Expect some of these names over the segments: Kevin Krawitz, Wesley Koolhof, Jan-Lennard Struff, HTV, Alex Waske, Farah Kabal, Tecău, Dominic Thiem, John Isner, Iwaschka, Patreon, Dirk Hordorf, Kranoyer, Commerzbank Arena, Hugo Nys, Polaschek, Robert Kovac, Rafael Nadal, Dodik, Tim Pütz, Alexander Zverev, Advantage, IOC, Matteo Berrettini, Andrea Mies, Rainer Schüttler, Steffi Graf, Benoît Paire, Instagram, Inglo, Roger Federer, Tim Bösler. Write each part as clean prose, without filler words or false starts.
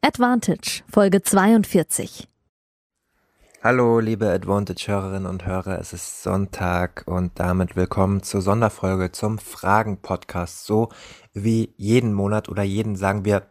Advantage, Folge 42. Hallo liebe Advantage-Hörerinnen und Hörer, es ist Sonntag und damit willkommen zur Sonderfolge zum Fragen-Podcast. So wie jeden Monat oder jeden, sagen wir,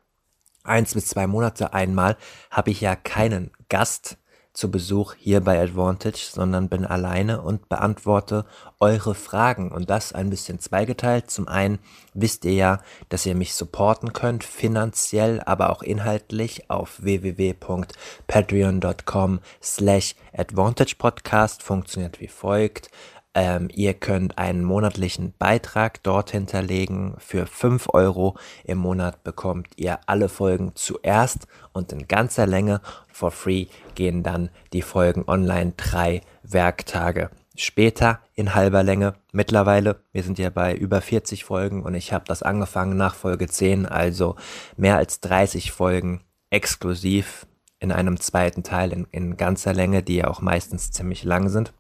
1 bis 2 Monate einmal, habe ich ja keinen Gast zu Besuch hier bei Advantage, sondern bin alleine und beantworte eure Fragen und das ein bisschen zweigeteilt. Zum einen wisst ihr ja, dass ihr mich supporten könnt, finanziell, aber auch inhaltlich auf www.patreon.com/advantagepodcast. Funktioniert wie folgt. Ihr könnt einen monatlichen Beitrag dort hinterlegen. Für 5 Euro im Monat bekommt ihr alle Folgen zuerst und in ganzer Länge. For free gehen dann die Folgen online 3 Werktage später in halber Länge. Mittlerweile, wir sind ja bei über 40 Folgen und ich habe das angefangen nach Folge 10, also mehr als 30 Folgen exklusiv in einem zweiten Teil in ganzer Länge, die ja auch meistens ziemlich lang sind.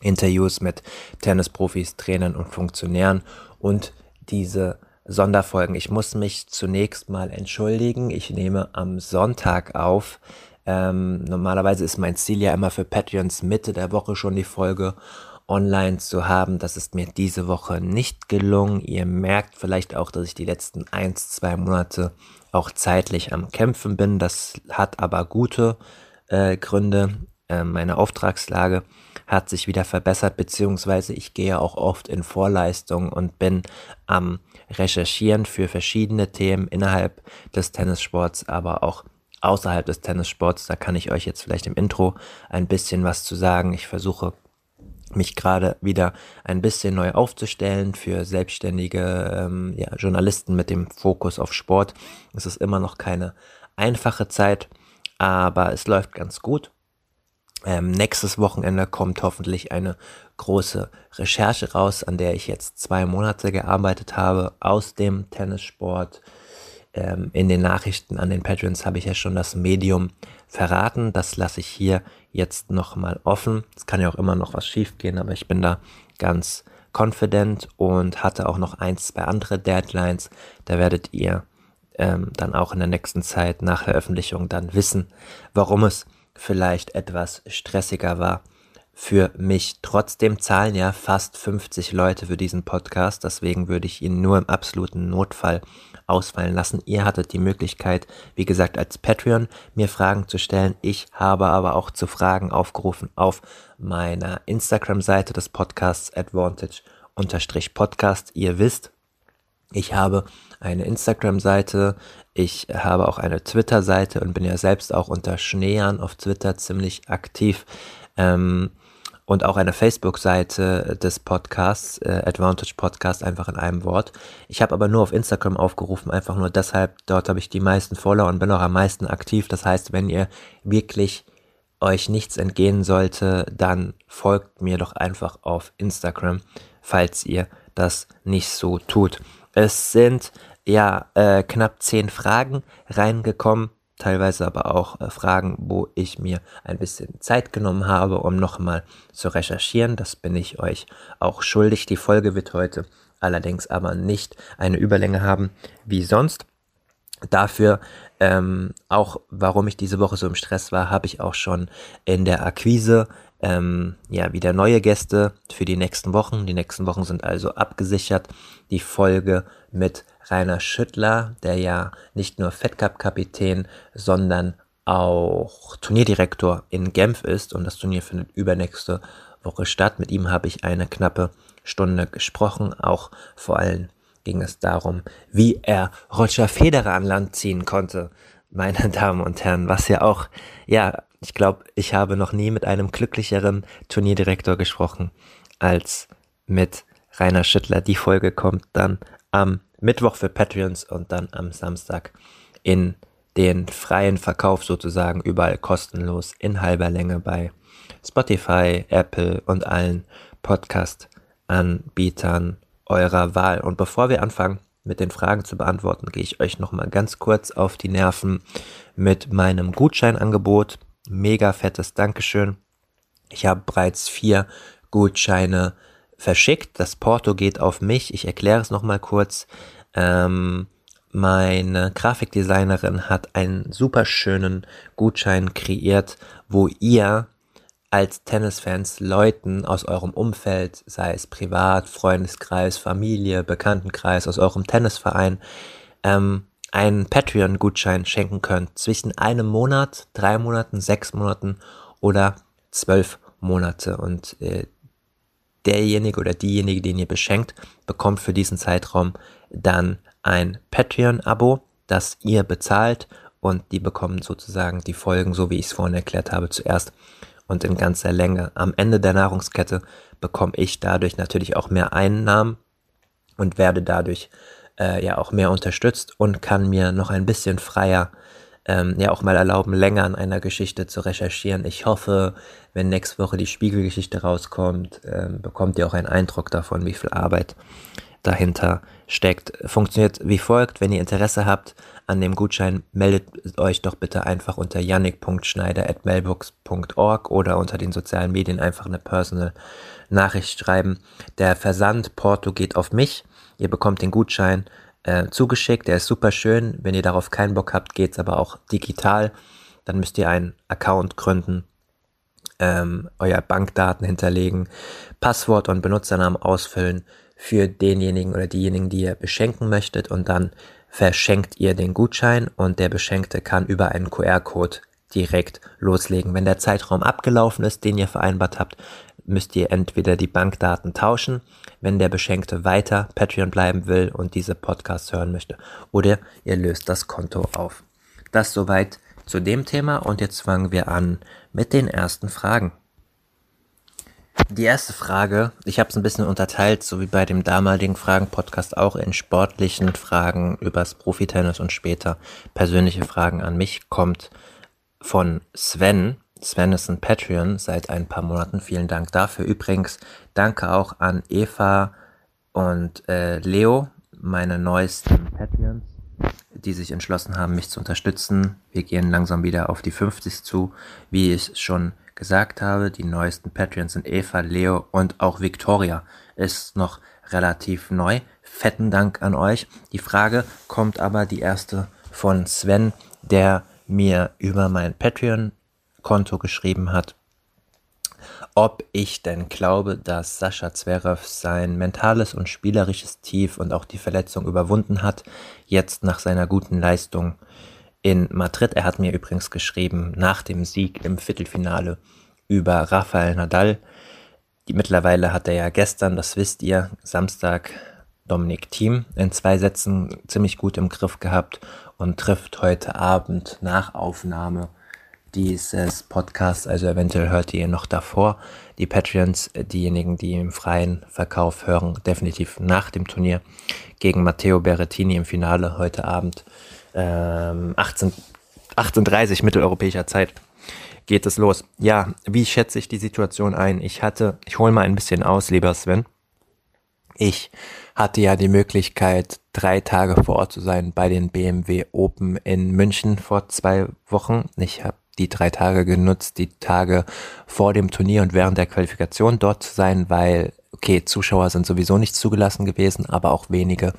Interviews mit Tennisprofis, Trainern und Funktionären und diese Sonderfolgen. Ich muss mich zunächst mal entschuldigen. Ich nehme am Sonntag auf. Normalerweise ist mein Ziel ja immer für Patreons Mitte der Woche schon die Folge online zu haben. Das ist mir diese Woche nicht gelungen. Ihr merkt vielleicht auch, dass ich die letzten 1, 2 Monate auch zeitlich am Kämpfen bin. Das hat aber gute Gründe. Meine Auftragslage hat sich wieder verbessert, beziehungsweise ich gehe auch oft in Vorleistungen und bin am Recherchieren für verschiedene Themen innerhalb des Tennissports, aber auch außerhalb des Tennissports. Da kann ich euch jetzt vielleicht im Intro ein bisschen was zu sagen. Ich versuche mich gerade wieder ein bisschen neu aufzustellen für selbstständige Journalisten mit dem Fokus auf Sport. Es ist immer noch keine einfache Zeit, aber es läuft ganz gut. Nächstes Wochenende kommt hoffentlich eine große Recherche raus, an der ich jetzt 2 Monate gearbeitet habe aus dem Tennissport. In den Nachrichten an den Patreons habe ich ja schon das Medium verraten. Das lasse ich hier jetzt nochmal offen. Es kann ja auch immer noch was schief gehen, aber ich bin da ganz confident und hatte auch noch 1, 2 andere Deadlines. Da werdet ihr dann auch in der nächsten Zeit nach der Veröffentlichung dann wissen, warum es vielleicht etwas stressiger war für mich. Trotzdem zahlen ja fast 50 Leute für diesen Podcast, deswegen würde ich ihn nur im absoluten Notfall ausfallen lassen. Ihr hattet die Möglichkeit, wie gesagt, als Patreon mir Fragen zu stellen. Ich habe aber auch zu Fragen aufgerufen auf meiner Instagram-Seite des Podcasts advantage_podcast. Ihr wisst, ich habe eine Instagram-Seite, ich habe auch eine Twitter-Seite und bin ja selbst auch unter Schneeern auf Twitter ziemlich aktiv. Und auch eine Facebook-Seite des Podcasts, Advantage Podcast, einfach in einem Wort. Ich habe aber nur auf Instagram aufgerufen, einfach nur deshalb, dort habe ich die meisten Follower und bin auch am meisten aktiv. Das heißt, wenn ihr wirklich euch nichts entgehen sollte, dann folgt mir doch einfach auf Instagram, falls ihr das nicht so tut. Es sind knapp 10 Fragen reingekommen, teilweise aber auch Fragen, wo ich mir ein bisschen Zeit genommen habe, um nochmal zu recherchieren. Das bin ich euch auch schuldig. Die Folge wird heute allerdings aber nicht eine Überlänge haben wie sonst. Dafür, auch warum ich diese Woche so im Stress war, habe ich auch schon in der Akquise wieder neue Gäste für die nächsten Wochen. Die nächsten Wochen sind also abgesichert. Die Folge mit Rainer Schüttler, der ja nicht nur Fed Cup-Kapitän, sondern auch Turnierdirektor in Genf ist. Und das Turnier findet übernächste Woche statt. Mit ihm habe ich eine knappe Stunde gesprochen. Auch vor allem ging es darum, wie er Roger Federer an Land ziehen konnte. Meine Damen und Herren, was ja auch, ich glaube, ich habe noch nie mit einem glücklicheren Turnierdirektor gesprochen als mit Rainer Schüttler. Die Folge kommt dann am Mittwoch für Patreons und dann am Samstag in den freien Verkauf sozusagen überall kostenlos in halber Länge bei Spotify, Apple und allen Podcast-Anbietern eurer Wahl. Und bevor wir anfangen, mit den Fragen zu beantworten, gehe ich euch nochmal ganz kurz auf die Nerven mit meinem Gutscheinangebot. Mega fettes Dankeschön. Ich habe bereits 4 Gutscheine verschickt. Das Porto geht auf mich. Ich erkläre es nochmal kurz. Meine Grafikdesignerin hat einen super schönen Gutschein kreiert, wo ihr als Tennisfans Leuten aus eurem Umfeld, sei es privat, Freundeskreis, Familie, Bekanntenkreis, aus eurem Tennisverein, einen Patreon-Gutschein schenken könnt. Zwischen einem Monat, 3 Monaten, 6 Monaten oder 12 Monate. Und derjenige oder diejenige, den ihr beschenkt, bekommt für diesen Zeitraum dann ein Patreon-Abo, das ihr bezahlt, und die bekommen sozusagen die Folgen, so wie ich es vorhin erklärt habe, zuerst und in ganzer Länge. Am Ende der Nahrungskette bekomme ich dadurch natürlich auch mehr Einnahmen und werde dadurch ja auch mehr unterstützt und kann mir noch ein bisschen freier ja auch mal erlauben, länger an einer Geschichte zu recherchieren. Ich hoffe, wenn nächste Woche die Spiegelgeschichte rauskommt, bekommt ihr auch einen Eindruck davon, wie viel Arbeit dahinter steckt. Funktioniert wie folgt: Wenn ihr Interesse habt an dem Gutschein, meldet euch doch bitte einfach unter yannick.schneider@mailbox.org oder unter den sozialen Medien einfach eine Personal-Nachricht schreiben. Der Versand Porto geht auf mich. Ihr bekommt den Gutschein zugeschickt, der ist super schön. Wenn ihr darauf keinen Bock habt, geht's aber auch digital. Dann müsst ihr einen Account gründen, euer Bankdaten hinterlegen, Passwort und Benutzernamen ausfüllen für denjenigen oder diejenigen, die ihr beschenken möchtet, und dann verschenkt ihr den Gutschein und der Beschenkte kann über einen QR-Code direkt loslegen. Wenn der Zeitraum abgelaufen ist, den ihr vereinbart habt, müsst ihr entweder die Bankdaten tauschen, wenn der Beschenkte weiter Patreon bleiben will und diese Podcasts hören möchte, oder ihr löst das Konto auf. Das soweit zu dem Thema, und jetzt fangen wir an mit den ersten Fragen. Die erste Frage, ich habe es ein bisschen unterteilt, so wie bei dem damaligen Fragen-Podcast auch, in sportlichen Fragen übers Profitennis und später persönliche Fragen an mich, kommt von Sven. Sven ist ein Patreon seit ein paar Monaten. Vielen Dank dafür. Übrigens danke auch an Eva und Leo, meine neuesten Patreons, die sich entschlossen haben, mich zu unterstützen. Wir gehen langsam wieder auf die 50 zu, wie ich schon gesagt habe. Die neuesten Patreons sind Eva, Leo und auch Victoria ist noch relativ neu. Fetten Dank an euch. Die Frage kommt aber, die erste, von Sven, der mir über mein Patreon-Konto geschrieben hat, ob ich denn glaube, dass Sascha Zverev sein mentales und spielerisches Tief und auch die Verletzung überwunden hat, jetzt nach seiner guten Leistung in Madrid. Er hat mir übrigens geschrieben, nach dem Sieg im Viertelfinale über Rafael Nadal. Mittlerweile hat er ja gestern, das wisst ihr, Samstag, Dominic Thiem in 2 Sätzen ziemlich gut im Griff gehabt und trifft heute Abend nach Aufnahme dieses Podcasts, also eventuell hört ihr noch davor, die Patreons, diejenigen, die im freien Verkauf hören, definitiv nach dem Turnier, gegen Matteo Berrettini im Finale heute Abend. 18:30 mitteleuropäischer Zeit geht es los. Ja, wie schätze ich die Situation ein? Ich hole mal ein bisschen aus, lieber Sven. Ich hatte ja die Möglichkeit, 3 Tage vor Ort zu sein bei den BMW Open in München vor 2 Wochen. Ich habe die 3 Tage genutzt, die Tage vor dem Turnier und während der Qualifikation dort zu sein, weil, okay, Zuschauer sind sowieso nicht zugelassen gewesen, aber auch wenige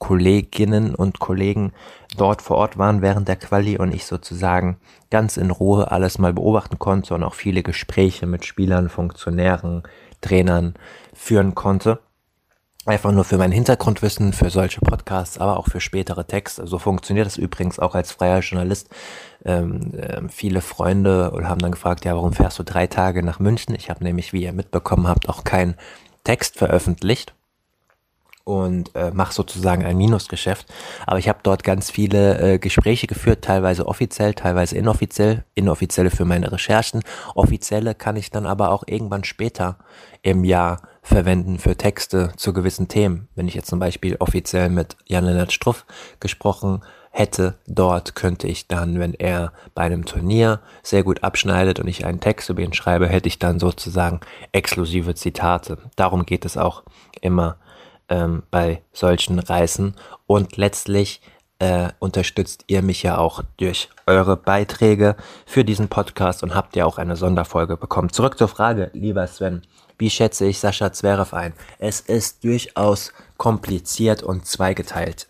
Kolleginnen und Kollegen dort vor Ort waren während der Quali und ich sozusagen ganz in Ruhe alles mal beobachten konnte und auch viele Gespräche mit Spielern, Funktionären, Trainern führen konnte. Einfach nur für mein Hintergrundwissen, für solche Podcasts, aber auch für spätere Texte. So funktioniert das übrigens auch als freier Journalist. Viele Freunde haben dann gefragt, ja, warum fährst du 3 Tage nach München? Ich habe nämlich, wie ihr mitbekommen habt, auch keinen Text veröffentlicht und mache sozusagen ein Minusgeschäft. Aber ich habe dort ganz viele Gespräche geführt, teilweise offiziell, teilweise inoffiziell. Inoffizielle für meine Recherchen. Offizielle kann ich dann aber auch irgendwann später im Jahr verwenden für Texte zu gewissen Themen. Wenn ich jetzt zum Beispiel offiziell mit Jan-Lennard Struff gesprochen hätte, dort könnte ich dann, wenn er bei einem Turnier sehr gut abschneidet und ich einen Text über ihn schreibe, hätte ich dann sozusagen exklusive Zitate. Darum geht es auch immer bei solchen Reisen. Und letztlich unterstützt ihr mich ja auch durch eure Beiträge für diesen Podcast und habt ja auch eine Sonderfolge bekommen. Zurück zur Frage, lieber Sven. Wie schätze ich Sascha Zverev ein? Es ist durchaus kompliziert und zweigeteilt.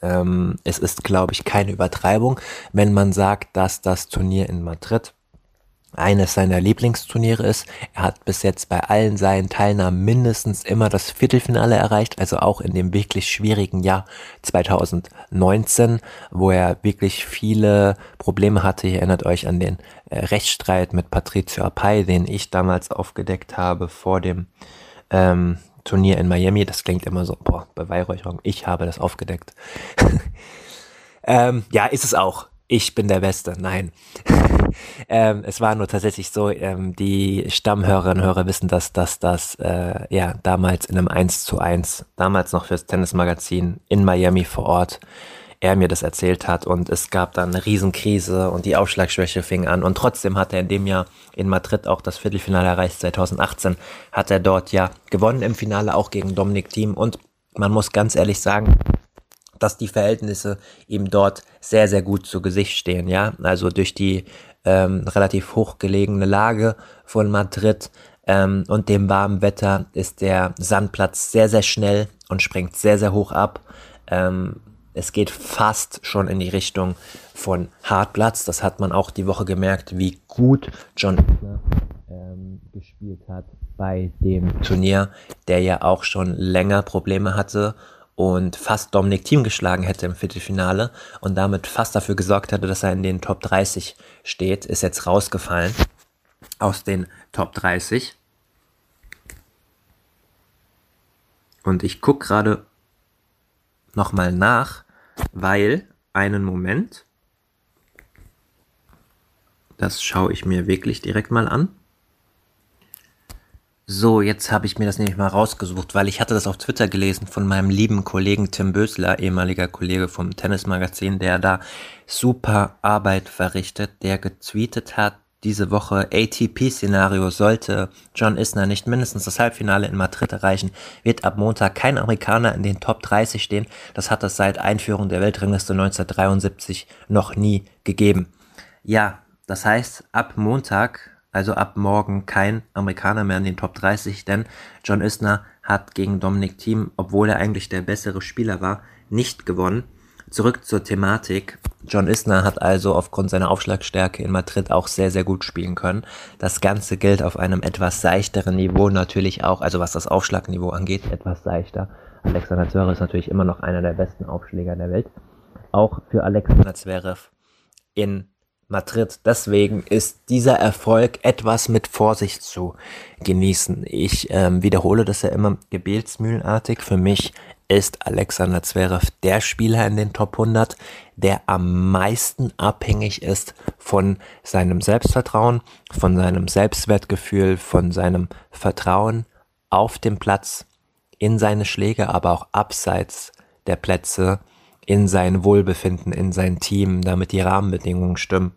Es ist, glaube ich, keine Übertreibung, wenn man sagt, dass das Turnier in Madrid eines seiner Lieblingsturniere ist. Er hat bis jetzt bei allen seinen Teilnahmen mindestens immer das Viertelfinale erreicht, also auch in dem wirklich schwierigen Jahr 2019, wo er wirklich viele Probleme hatte. Ihr erinnert euch an den Rechtsstreit mit Patrizio Apey, den ich damals aufgedeckt habe vor dem Turnier in Miami. Das klingt immer so, Beweihräucherung, ich habe das aufgedeckt. Ja, ist es auch. Ich bin der Beste, nein. Es war nur tatsächlich so, die Stammhörerinnen und Hörer wissen, dass das damals in einem 1:1, damals noch fürs Tennismagazin in Miami vor Ort, er mir das erzählt hat und es gab dann eine Riesenkrise und die Aufschlagschwäche fing an und trotzdem hat er in dem Jahr in Madrid auch das Viertelfinale erreicht. 2018 hat er dort ja gewonnen im Finale, auch gegen Dominic Thiem, und man muss ganz ehrlich sagen, dass die Verhältnisse ihm dort sehr, sehr gut zu Gesicht stehen, ja. Also durch die relativ hochgelegene Lage von Madrid und dem warmen Wetter ist der Sandplatz sehr, sehr schnell und springt sehr, sehr hoch ab. Es geht fast schon in die Richtung von Hartplatz. Das hat man auch die Woche gemerkt, wie gut John Isner gespielt hat bei dem Turnier, der ja auch schon länger Probleme hatte und fast Dominic Thiem geschlagen hätte im Viertelfinale und damit fast dafür gesorgt hätte, dass er in den Top 30 steht, ist jetzt rausgefallen aus den Top 30. Und ich gucke gerade nochmal nach, weil, einen Moment, das schaue ich mir wirklich direkt mal an. So, jetzt habe ich mir das nämlich mal rausgesucht, weil ich hatte das auf Twitter gelesen von meinem lieben Kollegen Tim Bösler, ehemaliger Kollege vom Tennismagazin, der da super Arbeit verrichtet, der getweetet hat, diese Woche ATP-Szenario: Sollte John Isner nicht mindestens das Halbfinale in Madrid erreichen, wird ab Montag kein Amerikaner in den Top 30 stehen. Das hat es seit Einführung der Weltrangliste 1973 noch nie gegeben. Ja, das heißt, ab Montag, also ab morgen, kein Amerikaner mehr in den Top 30, denn John Isner hat gegen Dominic Thiem, obwohl er eigentlich der bessere Spieler war, nicht gewonnen. Zurück zur Thematik. John Isner hat also aufgrund seiner Aufschlagstärke in Madrid auch sehr, sehr gut spielen können. Das Ganze gilt auf einem etwas seichteren Niveau natürlich auch, also was das Aufschlagniveau angeht, etwas seichter. Alexander Zverev ist natürlich immer noch einer der besten Aufschläger der Welt. Auch für Alexander Zverev in Madrid. Deswegen ist dieser Erfolg etwas mit Vorsicht zu genießen. Ich wiederhole das ja immer gebetsmühlenartig. Für mich ist Alexander Zverev der Spieler in den Top 100, der am meisten abhängig ist von seinem Selbstvertrauen, von seinem Selbstwertgefühl, von seinem Vertrauen auf dem Platz, in seine Schläge, aber auch abseits der Plätze, in sein Wohlbefinden, in sein Team, damit die Rahmenbedingungen stimmen.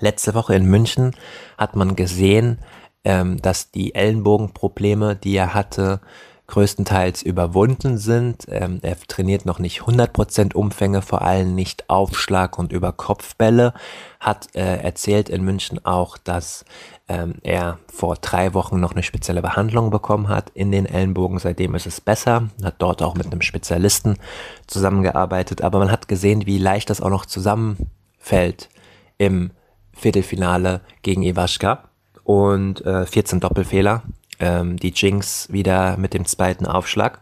Letzte Woche in München hat man gesehen, dass die Ellenbogenprobleme, die er hatte, größtenteils überwunden sind. Er trainiert noch nicht 100% Umfänge, vor allem nicht Aufschlag und über Kopfbälle. Hat erzählt in München auch, dass er vor 3 Wochen noch eine spezielle Behandlung bekommen hat in den Ellenbogen. Seitdem ist es besser. Hat dort auch mit einem Spezialisten zusammengearbeitet. Aber man hat gesehen, wie leicht das auch noch zusammenfällt im Viertelfinale gegen Iwaschka. Und 14 Doppelfehler. Die Jinx wieder mit dem zweiten Aufschlag.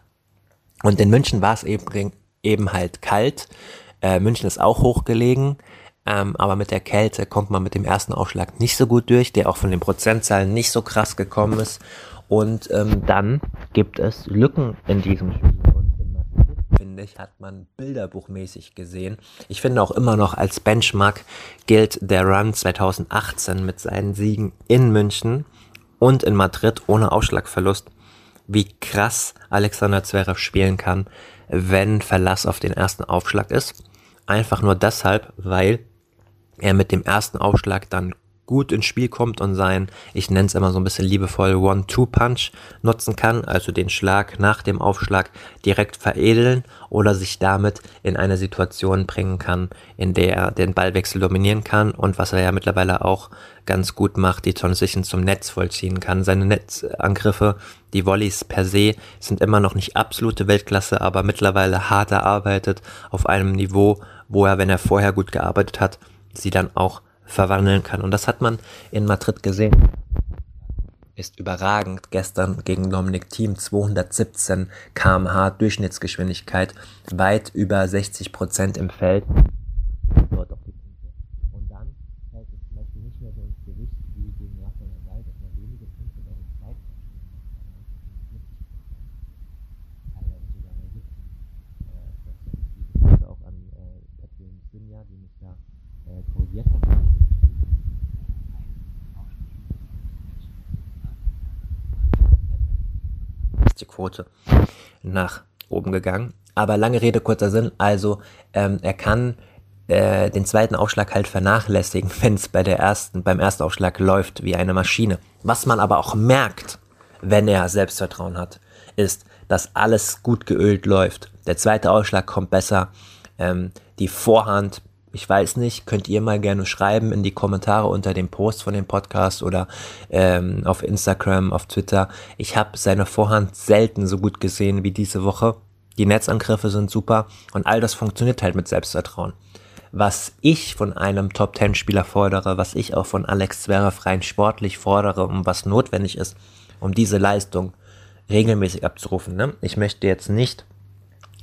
Und in München war es eben halt kalt. München ist auch hochgelegen, aber mit der Kälte kommt man mit dem ersten Aufschlag nicht so gut durch, der auch von den Prozentzahlen nicht so krass gekommen ist. Und dann gibt es Lücken in diesem Spiel. Und in Madrid, finde ich, hat man bilderbuchmäßig gesehen. Ich finde auch immer noch als Benchmark gilt der Run 2018 mit seinen Siegen in München und in Madrid ohne Aufschlagverlust, wie krass Alexander Zverev spielen kann, wenn Verlass auf den ersten Aufschlag ist. einfach nur deshalb, weil er mit dem ersten Aufschlag dann gut ins Spiel kommt und sein, ich nenne es immer so ein bisschen liebevoll, One-Two-Punch nutzen kann, also den Schlag nach dem Aufschlag direkt veredeln oder sich damit in eine Situation bringen kann, in der er den Ballwechsel dominieren kann und was er ja mittlerweile auch ganz gut macht, die Transition zum Netz vollziehen kann. Seine Netzangriffe, die Volleys per se, sind immer noch nicht absolute Weltklasse, aber mittlerweile hart erarbeitet auf einem Niveau, wo er, wenn er vorher gut gearbeitet hat, sie dann auch verwandeln kann. Und das hat man in Madrid gesehen. Ist überragend. Gestern gegen Dominic Thiem 217 km/h Durchschnittsgeschwindigkeit, weit über 60% im Feld. Dort auf die Punkte. Und dann fällt es vielleicht nicht mehr so ins Gewicht wie gegen Rafael Nadal, dass man wenige Punkte bei den Zweiten hat. Das auch an Patrizio, die mich da korrigiert hat. Die Quote nach oben gegangen. Aber lange Rede, kurzer Sinn, also er kann den zweiten Aufschlag halt vernachlässigen, wenn es beim ersten Aufschlag läuft wie eine Maschine. Was man aber auch merkt, wenn er Selbstvertrauen hat, ist, dass alles gut geölt läuft. Der zweite Aufschlag kommt besser, die Vorhand, ich weiß nicht, könnt ihr mal gerne schreiben in die Kommentare unter dem Post von dem Podcast oder auf Instagram, auf Twitter. Ich habe seine Vorhand selten so gut gesehen wie diese Woche. Die Netzangriffe sind super und all das funktioniert halt mit Selbstvertrauen. Was ich von einem Top-10-Spieler fordere, was ich auch von Alex Zverev rein sportlich fordere und was notwendig ist, um diese Leistung regelmäßig abzurufen. Ne? Ich möchte jetzt nicht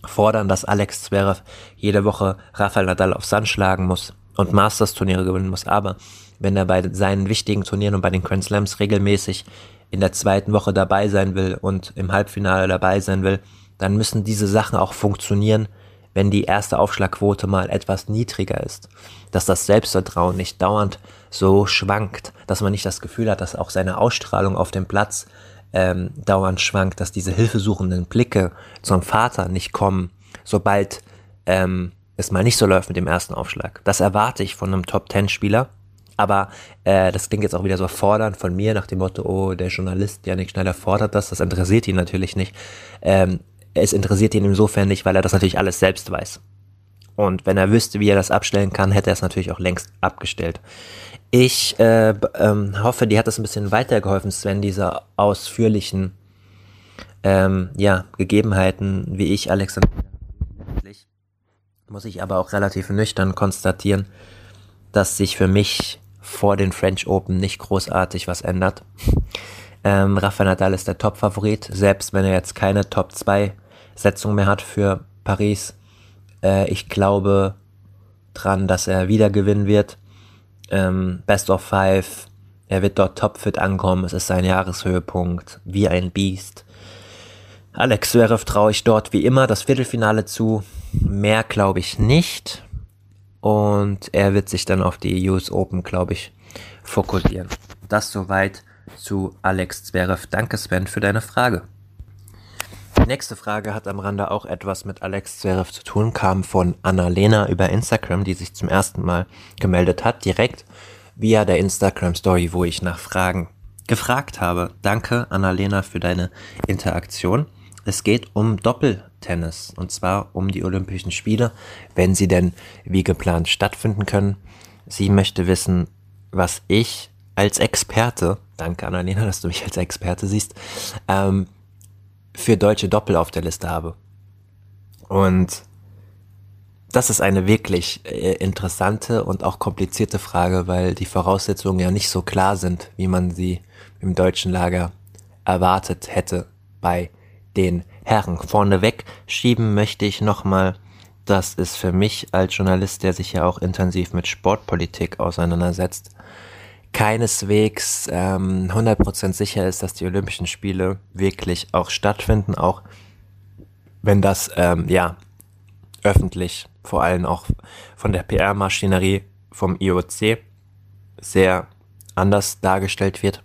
fordern, dass Alex Zverev jede Woche Rafael Nadal aufs Sand schlagen muss und Masters-Turniere gewinnen muss, aber wenn er bei seinen wichtigen Turnieren und bei den Grand Slams regelmäßig in der zweiten Woche dabei sein will und im Halbfinale dabei sein will, dann müssen diese Sachen auch funktionieren, wenn die erste Aufschlagquote mal etwas niedriger ist, dass das Selbstvertrauen nicht dauernd so schwankt, dass man nicht das Gefühl hat, dass auch seine Ausstrahlung auf dem Platz dauernd schwankt, dass diese hilfesuchenden Blicke zum Vater nicht kommen, sobald es mal nicht so läuft mit dem ersten Aufschlag. Das erwarte ich von einem Top-10-Spieler, aber das klingt jetzt auch wieder so fordernd von mir, nach dem Motto, oh, der Journalist Jannik Schneider fordert das, das interessiert ihn natürlich nicht. Es interessiert ihn insofern nicht, weil er das natürlich alles selbst weiß. Und wenn er wüsste, wie er das abstellen kann, hätte er es natürlich auch längst abgestellt. Ich hoffe, dir hat es ein bisschen weitergeholfen, Sven, diese ausführlichen Gegebenheiten, wie ich, Alexander. Letztlich muss ich aber auch relativ nüchtern konstatieren, dass sich für mich vor den French Open nicht großartig was ändert. Rafael Nadal ist der Top-Favorit, selbst wenn er jetzt keine Top-2-Setzung mehr hat für Paris. Ich glaube dran, dass er wieder gewinnen wird. Best of 5, er wird dort topfit ankommen, es ist sein Jahreshöhepunkt, wie ein Biest. Alex Zverev traue ich dort wie immer das Viertelfinale zu, mehr glaube ich nicht und er wird sich dann auf die US Open, glaube ich, fokussieren. Das soweit zu Alex Zverev. Danke Sven für deine Frage. Die nächste Frage hat am Rande auch etwas mit Alex Zverev zu tun, kam von Annalena über Instagram, die sich zum ersten Mal gemeldet hat, direkt via der Instagram-Story, wo ich nach Fragen gefragt habe. Danke, Annalena, für deine Interaktion. Es geht um Doppeltennis und zwar um die Olympischen Spiele, wenn sie denn wie geplant stattfinden können. Sie möchte wissen, was ich als Experte, danke Annalena, dass du mich als Experte siehst, für deutsche Doppel auf der Liste habe. Und das ist eine wirklich interessante und auch komplizierte Frage, weil die Voraussetzungen ja nicht so klar sind, wie man sie im deutschen Lager erwartet hätte bei den Herren. Vorneweg schieben möchte ich nochmal, dass es für mich als Journalist, der sich ja auch intensiv mit Sportpolitik auseinandersetzt, keineswegs 100% sicher ist, dass die Olympischen Spiele wirklich auch stattfinden, auch wenn das öffentlich, vor allem auch von der PR-Maschinerie vom IOC sehr anders dargestellt wird.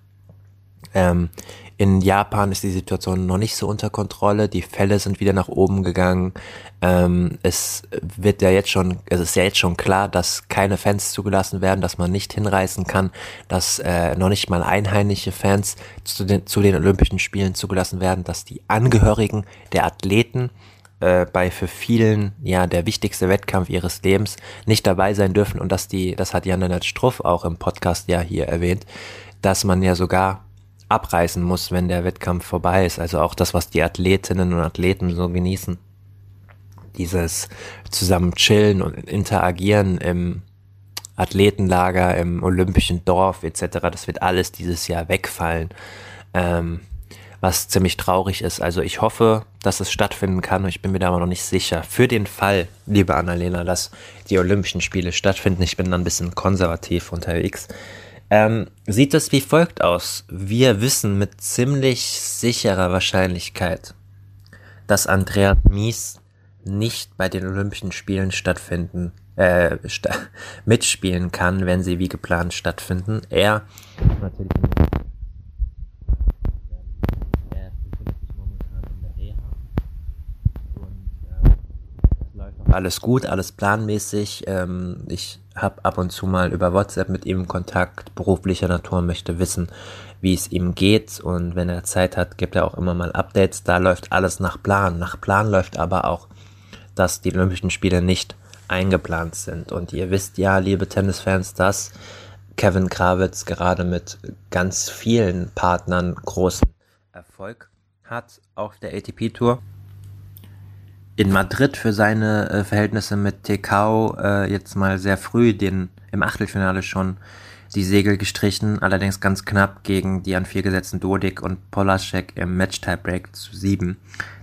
In Japan ist die Situation noch nicht so unter Kontrolle. Die Fälle sind wieder nach oben gegangen. Es ist ja jetzt schon klar, dass keine Fans zugelassen werden, dass man nicht hinreisen kann, dass noch nicht mal einheimische Fans zu den Olympischen Spielen zugelassen werden, dass die Angehörigen der Athleten für vielen ja der wichtigste Wettkampf ihres Lebens nicht dabei sein dürfen und das hat Jan-Lennard Struff auch im Podcast ja hier erwähnt, dass man ja sogar abreißen muss, wenn der Wettkampf vorbei ist. Also auch das, was die Athletinnen und Athleten so genießen. Dieses zusammen chillen und interagieren im Athletenlager, im olympischen Dorf etc., das wird alles dieses Jahr wegfallen. Was ziemlich traurig ist. Also ich hoffe, dass es stattfinden kann und ich bin mir da aber noch nicht sicher. Für den Fall, liebe Annalena, dass die Olympischen Spiele stattfinden, ich bin da ein bisschen konservativ unterwegs, sieht es wie folgt aus. Wir wissen mit ziemlich sicherer Wahrscheinlichkeit, dass Andrea Mies nicht bei den Olympischen Spielen mitspielen kann, wenn sie wie geplant stattfinden. Er natürlich alles gut, alles planmäßig. Ich habe ab und zu mal über WhatsApp mit ihm Kontakt, beruflicher Natur, möchte wissen, wie es ihm geht. Und wenn er Zeit hat, gibt er auch immer mal Updates. Da läuft alles nach Plan. Nach Plan läuft aber auch, dass die Olympischen Spiele nicht eingeplant sind. Und ihr wisst ja, liebe Tennisfans, dass Kevin Krawitz gerade mit ganz vielen Partnern großen Erfolg hat auf der ATP-Tour. In Madrid für seine Verhältnisse mit Tecău jetzt mal sehr früh im Achtelfinale schon die Segel gestrichen, allerdings ganz knapp gegen die an 4 gesetzten Dodik und Polaschek im Match-Tiebreak zu 7.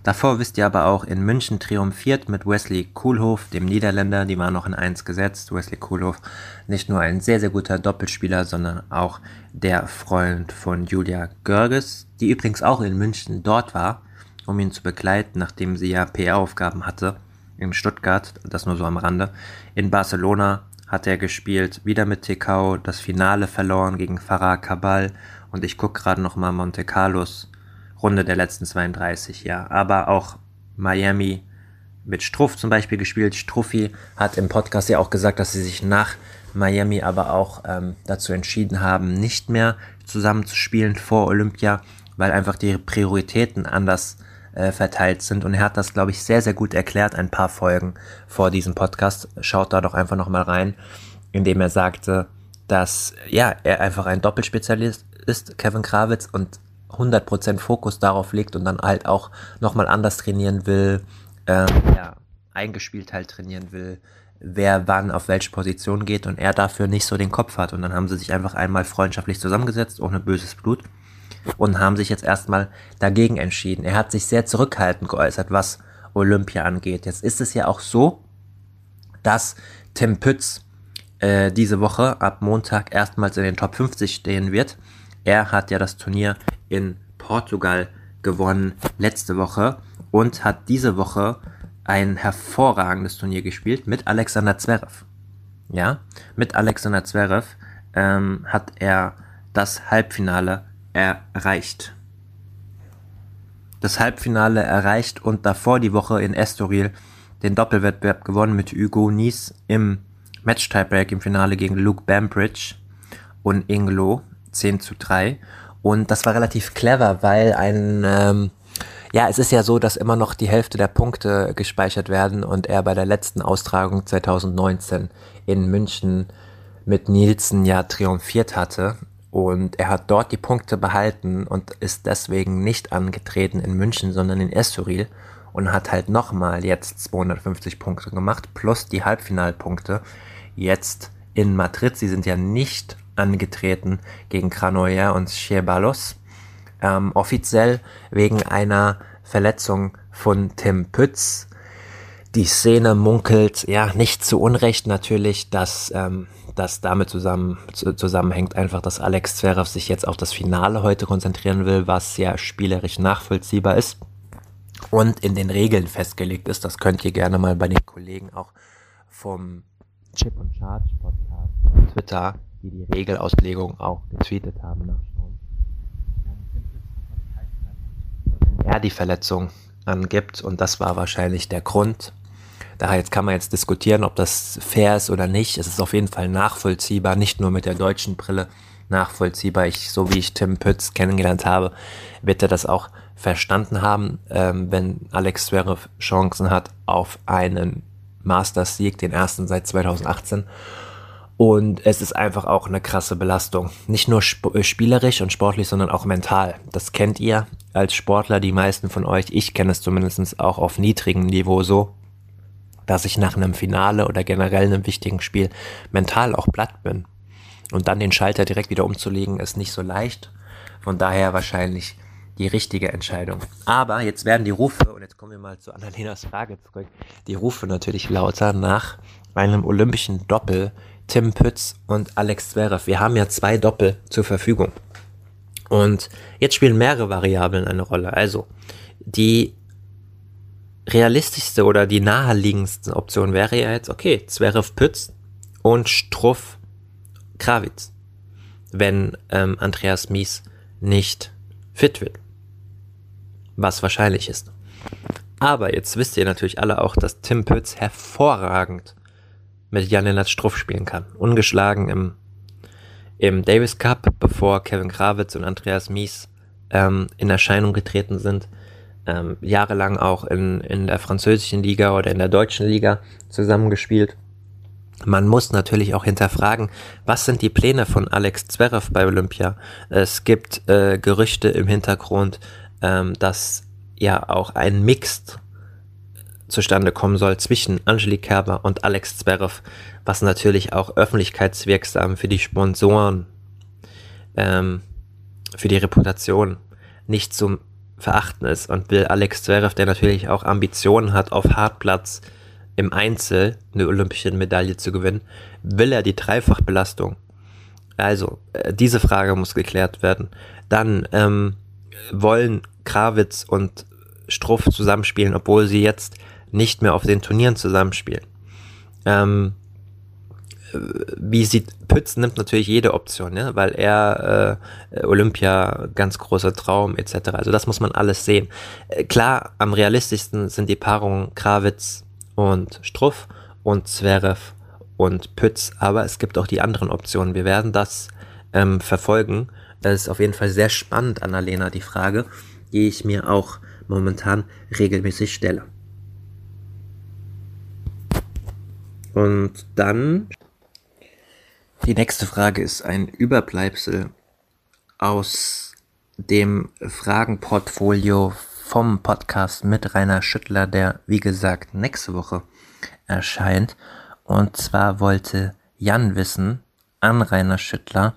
Davor wisst ihr aber auch, in München triumphiert mit Wesley Koolhof, dem Niederländer, die war noch in 1 gesetzt. Wesley Koolhof, nicht nur ein sehr, sehr guter Doppelspieler, sondern auch der Freund von Julia Görges, die übrigens auch in München dort war, um ihn zu begleiten, nachdem sie ja PR-Aufgaben hatte in Stuttgart, das nur so am Rande. In Barcelona hat er gespielt, wieder mit Tecău, das Finale verloren gegen Farah Kabal und ich gucke gerade nochmal Monte Carlos, Runde der letzten 32, ja. Aber auch Miami mit Struff zum Beispiel gespielt. Struffi hat im Podcast ja auch gesagt, dass sie sich nach Miami aber auch dazu entschieden haben, nicht mehr zusammen zu spielen vor Olympia, weil einfach die Prioritäten anders verteilt sind und er hat das, glaube ich, sehr, sehr gut erklärt, ein paar Folgen vor diesem Podcast. Schaut da doch einfach nochmal rein, indem er sagte, dass ja, er einfach ein Doppelspezialist ist, Kevin Krawitz, und 100% Fokus darauf legt und dann halt auch nochmal anders trainieren will, eingespielt halt trainieren will, wer wann auf welche Position geht und er dafür nicht so den Kopf hat. Und dann haben sie sich einfach einmal freundschaftlich zusammengesetzt, ohne böses Blut, und haben sich jetzt erstmal dagegen entschieden. Er hat sich sehr zurückhaltend geäußert, was Olympia angeht. Jetzt ist es ja auch so, dass Tim Pütz diese Woche ab Montag erstmals in den Top 50 stehen wird. Er hat ja das Turnier in Portugal gewonnen letzte Woche und hat diese Woche ein hervorragendes Turnier gespielt mit Alexander Zverev. Ja, mit Alexander Zverev hat er das Halbfinale erreicht. Das Halbfinale erreicht und davor die Woche in Estoril den Doppelwettbewerb gewonnen mit Hugo Nys im Match-Tiebreak im Finale gegen Luke Bambridge und Inglo 10:3 und das war relativ clever, weil es ist ja so, dass immer noch die Hälfte der Punkte gespeichert werden und er bei der letzten Austragung 2019 in München mit Nielsen ja triumphiert hatte. Und er hat dort die Punkte behalten und ist deswegen nicht angetreten in München, sondern in Estoril und hat halt nochmal jetzt 250 Punkte gemacht, plus die Halbfinalpunkte jetzt in Madrid. Sie sind ja nicht angetreten gegen Kranoyer und Xiebalos, offiziell wegen einer Verletzung von Tim Pütz. Die Szene munkelt, ja, nicht zu Unrecht natürlich, dass das damit zusammenhängt, einfach, dass Alex Zverev sich jetzt auf das Finale heute konzentrieren will, was ja spielerisch nachvollziehbar ist und in den Regeln festgelegt ist. Das könnt ihr gerne mal bei den Kollegen auch vom Chip and Charge Podcast auf Twitter, die Regelauslegung auch getweetet haben, nachschauen. er die Verletzung angibt. Und das war wahrscheinlich der Grund. Daher jetzt kann man jetzt diskutieren, ob das fair ist oder nicht. Es ist auf jeden Fall nachvollziehbar, nicht nur mit der deutschen Brille nachvollziehbar. So wie ich Tim Pütz kennengelernt habe, wird er das auch verstanden haben, wenn Alex Zverev Chancen hat auf einen Masters-Sieg, den ersten seit 2018. Und es ist einfach auch eine krasse Belastung. Nicht nur spielerisch und sportlich, sondern auch mental. Das kennt ihr als Sportler, die meisten von euch. Ich kenne es zumindest auch auf niedrigem Niveau so, dass ich nach einem Finale oder generell einem wichtigen Spiel mental auch platt bin. Und dann den Schalter direkt wieder umzulegen, ist nicht so leicht. Von daher wahrscheinlich die richtige Entscheidung. Aber jetzt werden die Rufe, und jetzt kommen wir mal zu Annalenas Frage zurück, die Rufe natürlich lauter nach einem olympischen Doppel Tim Pütz und Alex Zverev. Wir haben ja 2 Doppel zur Verfügung. Und jetzt spielen mehrere Variablen eine Rolle. Also die realistischste oder die naheliegendste Option wäre ja jetzt, okay, Zverev Pütz und Struff Krawitz, wenn Andrea Mies nicht fit wird, was wahrscheinlich ist. Aber jetzt wisst ihr natürlich alle auch, dass Tim Pütz hervorragend mit Jan-Lennard Struff spielen kann. Ungeschlagen im Davis Cup, bevor Kevin Krawitz und Andrea Mies in Erscheinung getreten sind. Jahrelang auch in der französischen Liga oder in der deutschen Liga zusammengespielt. Man muss natürlich auch hinterfragen, was sind die Pläne von Alex Zverev bei Olympia? Es gibt Gerüchte im Hintergrund, dass ja auch ein Mixed zustande kommen soll zwischen Angelique Kerber und Alex Zverev, was natürlich auch öffentlichkeitswirksam für die Sponsoren, für die Reputation nicht zum Verachten ist. Und will Alex Zverev, der natürlich auch Ambitionen hat, auf Hartplatz im Einzel eine olympische Medaille zu gewinnen, will er die Dreifachbelastung? Also, diese Frage muss geklärt werden. Dann wollen Krawitz und Struff zusammenspielen, obwohl sie jetzt nicht mehr auf den Turnieren zusammenspielen. Wie sieht Pütz, nimmt natürlich jede Option, ja, weil er Olympia, ganz großer Traum etc. Also das muss man alles sehen. Klar, am realistischsten sind die Paarungen Krawitz und Struff und Zverev und Pütz, aber es gibt auch die anderen Optionen. Wir werden das verfolgen. Das ist auf jeden Fall sehr spannend, Annalena, die Frage, die ich mir auch momentan regelmäßig stelle. Und dann die nächste Frage ist ein Überbleibsel aus dem Fragenportfolio vom Podcast mit Rainer Schüttler, der, wie gesagt, nächste Woche erscheint. Und zwar wollte Jan wissen, an Rainer Schüttler,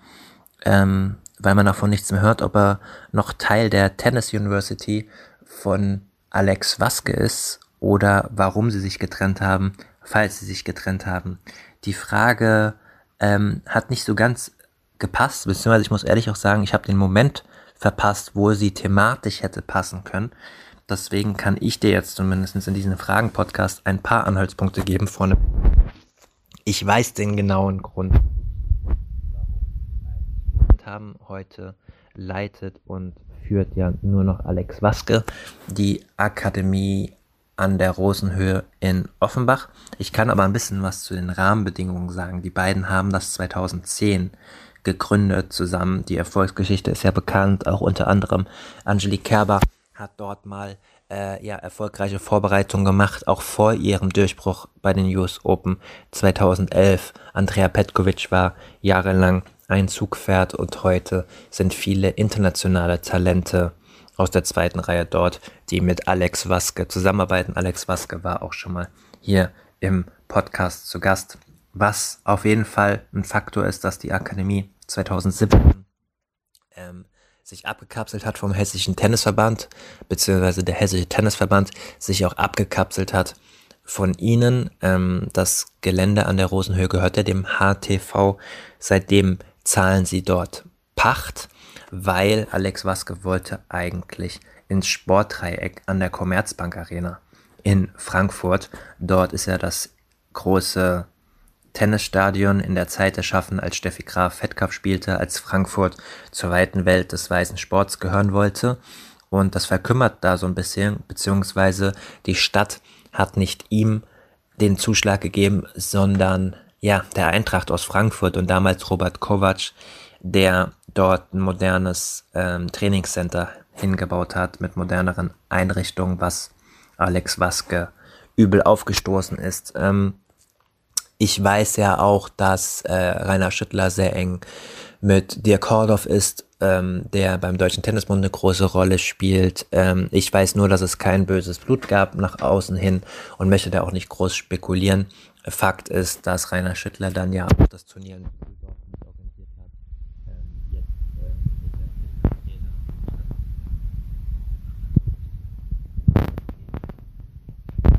weil man davon nichts mehr hört, ob er noch Teil der Tennis University von Alex Waske ist oder warum sie sich getrennt haben, falls sie sich getrennt haben. Die Frage hat nicht so ganz gepasst, beziehungsweise ich muss ehrlich auch sagen, ich habe den Moment verpasst, wo sie thematisch hätte passen können. Deswegen kann ich dir jetzt zumindest in diesem Fragen-Podcast ein paar Anhaltspunkte geben vorne. Ich weiß den genauen Grund, warum haben heute leitet und führt ja nur noch Alex Waske die Akademie an der Rosenhöhe in Offenbach. Ich kann aber ein bisschen was zu den Rahmenbedingungen sagen. Die beiden haben das 2010 gegründet zusammen. Die Erfolgsgeschichte ist ja bekannt, auch unter anderem Angelique Kerber hat dort mal erfolgreiche Vorbereitungen gemacht, auch vor ihrem Durchbruch bei den US Open 2011. Andrea Petkovic war jahrelang ein Zugpferd und heute sind viele internationale Talente aus der zweiten Reihe dort, die mit Alex Waske zusammenarbeiten. Alex Waske war auch schon mal hier im Podcast zu Gast. Was auf jeden Fall ein Faktor ist, dass die Akademie 2017 sich abgekapselt hat vom Hessischen Tennisverband, beziehungsweise der Hessische Tennisverband sich auch abgekapselt hat von ihnen. Das Gelände an der Rosenhöhe gehört ja dem HTV. Seitdem zahlen sie dort Pacht, weil Alex Waske wollte eigentlich ins Sportdreieck an der Commerzbank Arena in Frankfurt. Dort ist ja das große Tennisstadion in der Zeit erschaffen, als Steffi Graf Fed Cup spielte, als Frankfurt zur weiten Welt des weißen Sports gehören wollte. und das verkümmert da so ein bisschen, beziehungsweise die Stadt hat nicht ihm den Zuschlag gegeben, sondern ja, der Eintracht aus Frankfurt und damals Robert Kovac, der dort ein modernes Trainingscenter hingebaut hat mit moderneren Einrichtungen, was Alex Waske übel aufgestoßen ist. Ich weiß ja auch, dass Rainer Schüttler sehr eng mit Dirk Hordorf ist, der beim Deutschen Tennisbund eine große Rolle spielt. Ich weiß nur, dass es kein böses Blut gab nach außen hin und möchte da auch nicht groß spekulieren. Fakt ist, dass Rainer Schüttler dann ja auch das Turnier in Düsseldorf mit organisiert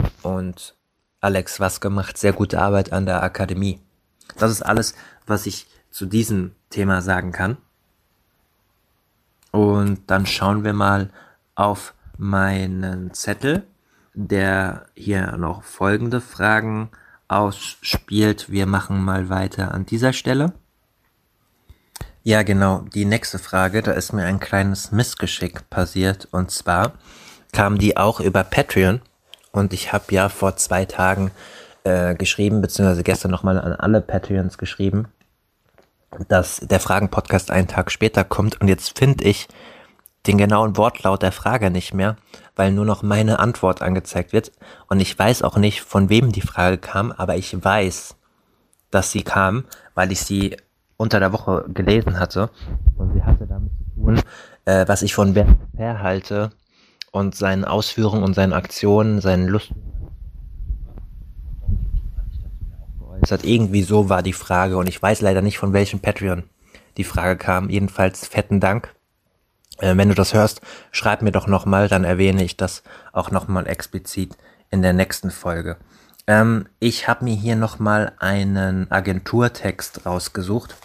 hat. Und Alex Waske macht sehr gute Arbeit an der Akademie. Das ist alles, was ich zu diesem Thema sagen kann. Und dann schauen wir mal auf meinen Zettel, der hier noch folgende Fragen ausspielt. Wir machen mal weiter an dieser Stelle. Ja, genau, die nächste Frage, da ist mir ein kleines Missgeschick passiert. Und zwar kam die auch über Patreon. Und ich habe ja vor 2 Tagen geschrieben, beziehungsweise gestern nochmal an alle Patreons geschrieben, dass der Fragen-Podcast einen Tag später kommt. Und jetzt finde ich den genauen Wortlaut der Frage nicht mehr, weil nur noch meine Antwort angezeigt wird. Und ich weiß auch nicht, von wem die Frage kam, aber ich weiß, dass sie kam, weil ich sie unter der Woche gelesen hatte. Und sie hatte damit zu tun, was ich von Benoît Paire halte, und seinen Ausführungen und seinen Aktionen, seinen Lusten. Das hat irgendwie so war die Frage und ich weiß leider nicht, von welchem Patreon die Frage kam. Jedenfalls fetten Dank. Wenn du das hörst, schreib mir doch nochmal, dann erwähne ich das auch nochmal explizit in der nächsten Folge. Ich habe mir hier nochmal einen Agenturtext rausgesucht,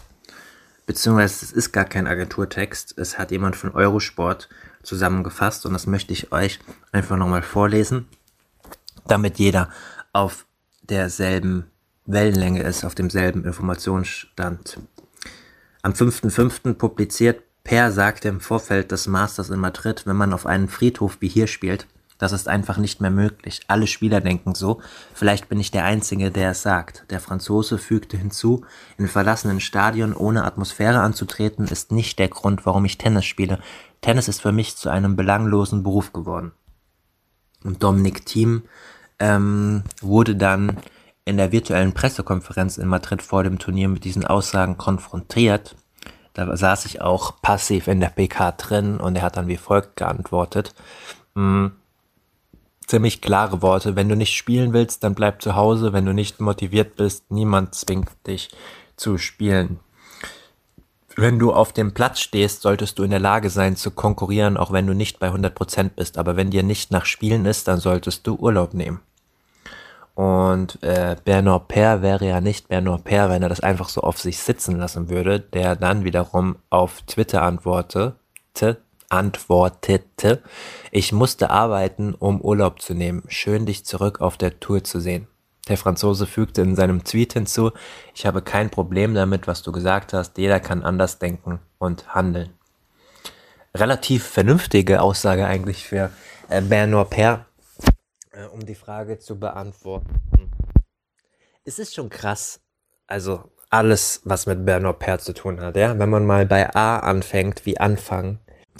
beziehungsweise es ist gar kein Agenturtext, es hat jemand von Eurosport zusammengefasst und das möchte ich euch einfach nochmal vorlesen, damit jeder auf derselben Wellenlänge ist, auf demselben Informationsstand. Am 5.5. publiziert, Per sagte im Vorfeld des Masters in Madrid, wenn man auf einem Friedhof wie hier spielt, das ist einfach nicht mehr möglich. Alle Spieler denken so, vielleicht bin ich der Einzige, der es sagt. Der Franzose fügte hinzu, in verlassenen Stadien ohne Atmosphäre anzutreten, ist nicht der Grund, warum ich Tennis spiele. Tennis ist für mich zu einem belanglosen Beruf geworden. Und Dominic Thiem wurde dann in der virtuellen Pressekonferenz in Madrid vor dem Turnier mit diesen Aussagen konfrontiert. Da saß ich auch passiv in der PK drin und er hat dann wie folgt geantwortet. Ziemlich klare Worte. Wenn du nicht spielen willst, dann bleib zu Hause. Wenn du nicht motiviert bist, niemand zwingt dich zu spielen. Wenn du auf dem Platz stehst, solltest du in der Lage sein zu konkurrieren, auch wenn du nicht bei 100% bist. Aber wenn dir nicht nach Spielen ist, dann solltest du Urlaub nehmen. Und Benoît Paire wäre ja nicht Benoît Paire, wenn er das einfach so auf sich sitzen lassen würde, der dann wiederum auf Twitter antwortete, ich musste arbeiten, um Urlaub zu nehmen. Schön, dich zurück auf der Tour zu sehen. Der Franzose fügte in seinem Tweet hinzu, ich habe kein Problem damit, was du gesagt hast, jeder kann anders denken und handeln. Relativ vernünftige Aussage eigentlich für Benoît Paire, um die Frage zu beantworten. Es ist schon krass, also alles, was mit Benoît Paire zu tun hat, ja? Wenn man mal bei A anfängt, wie anfangen.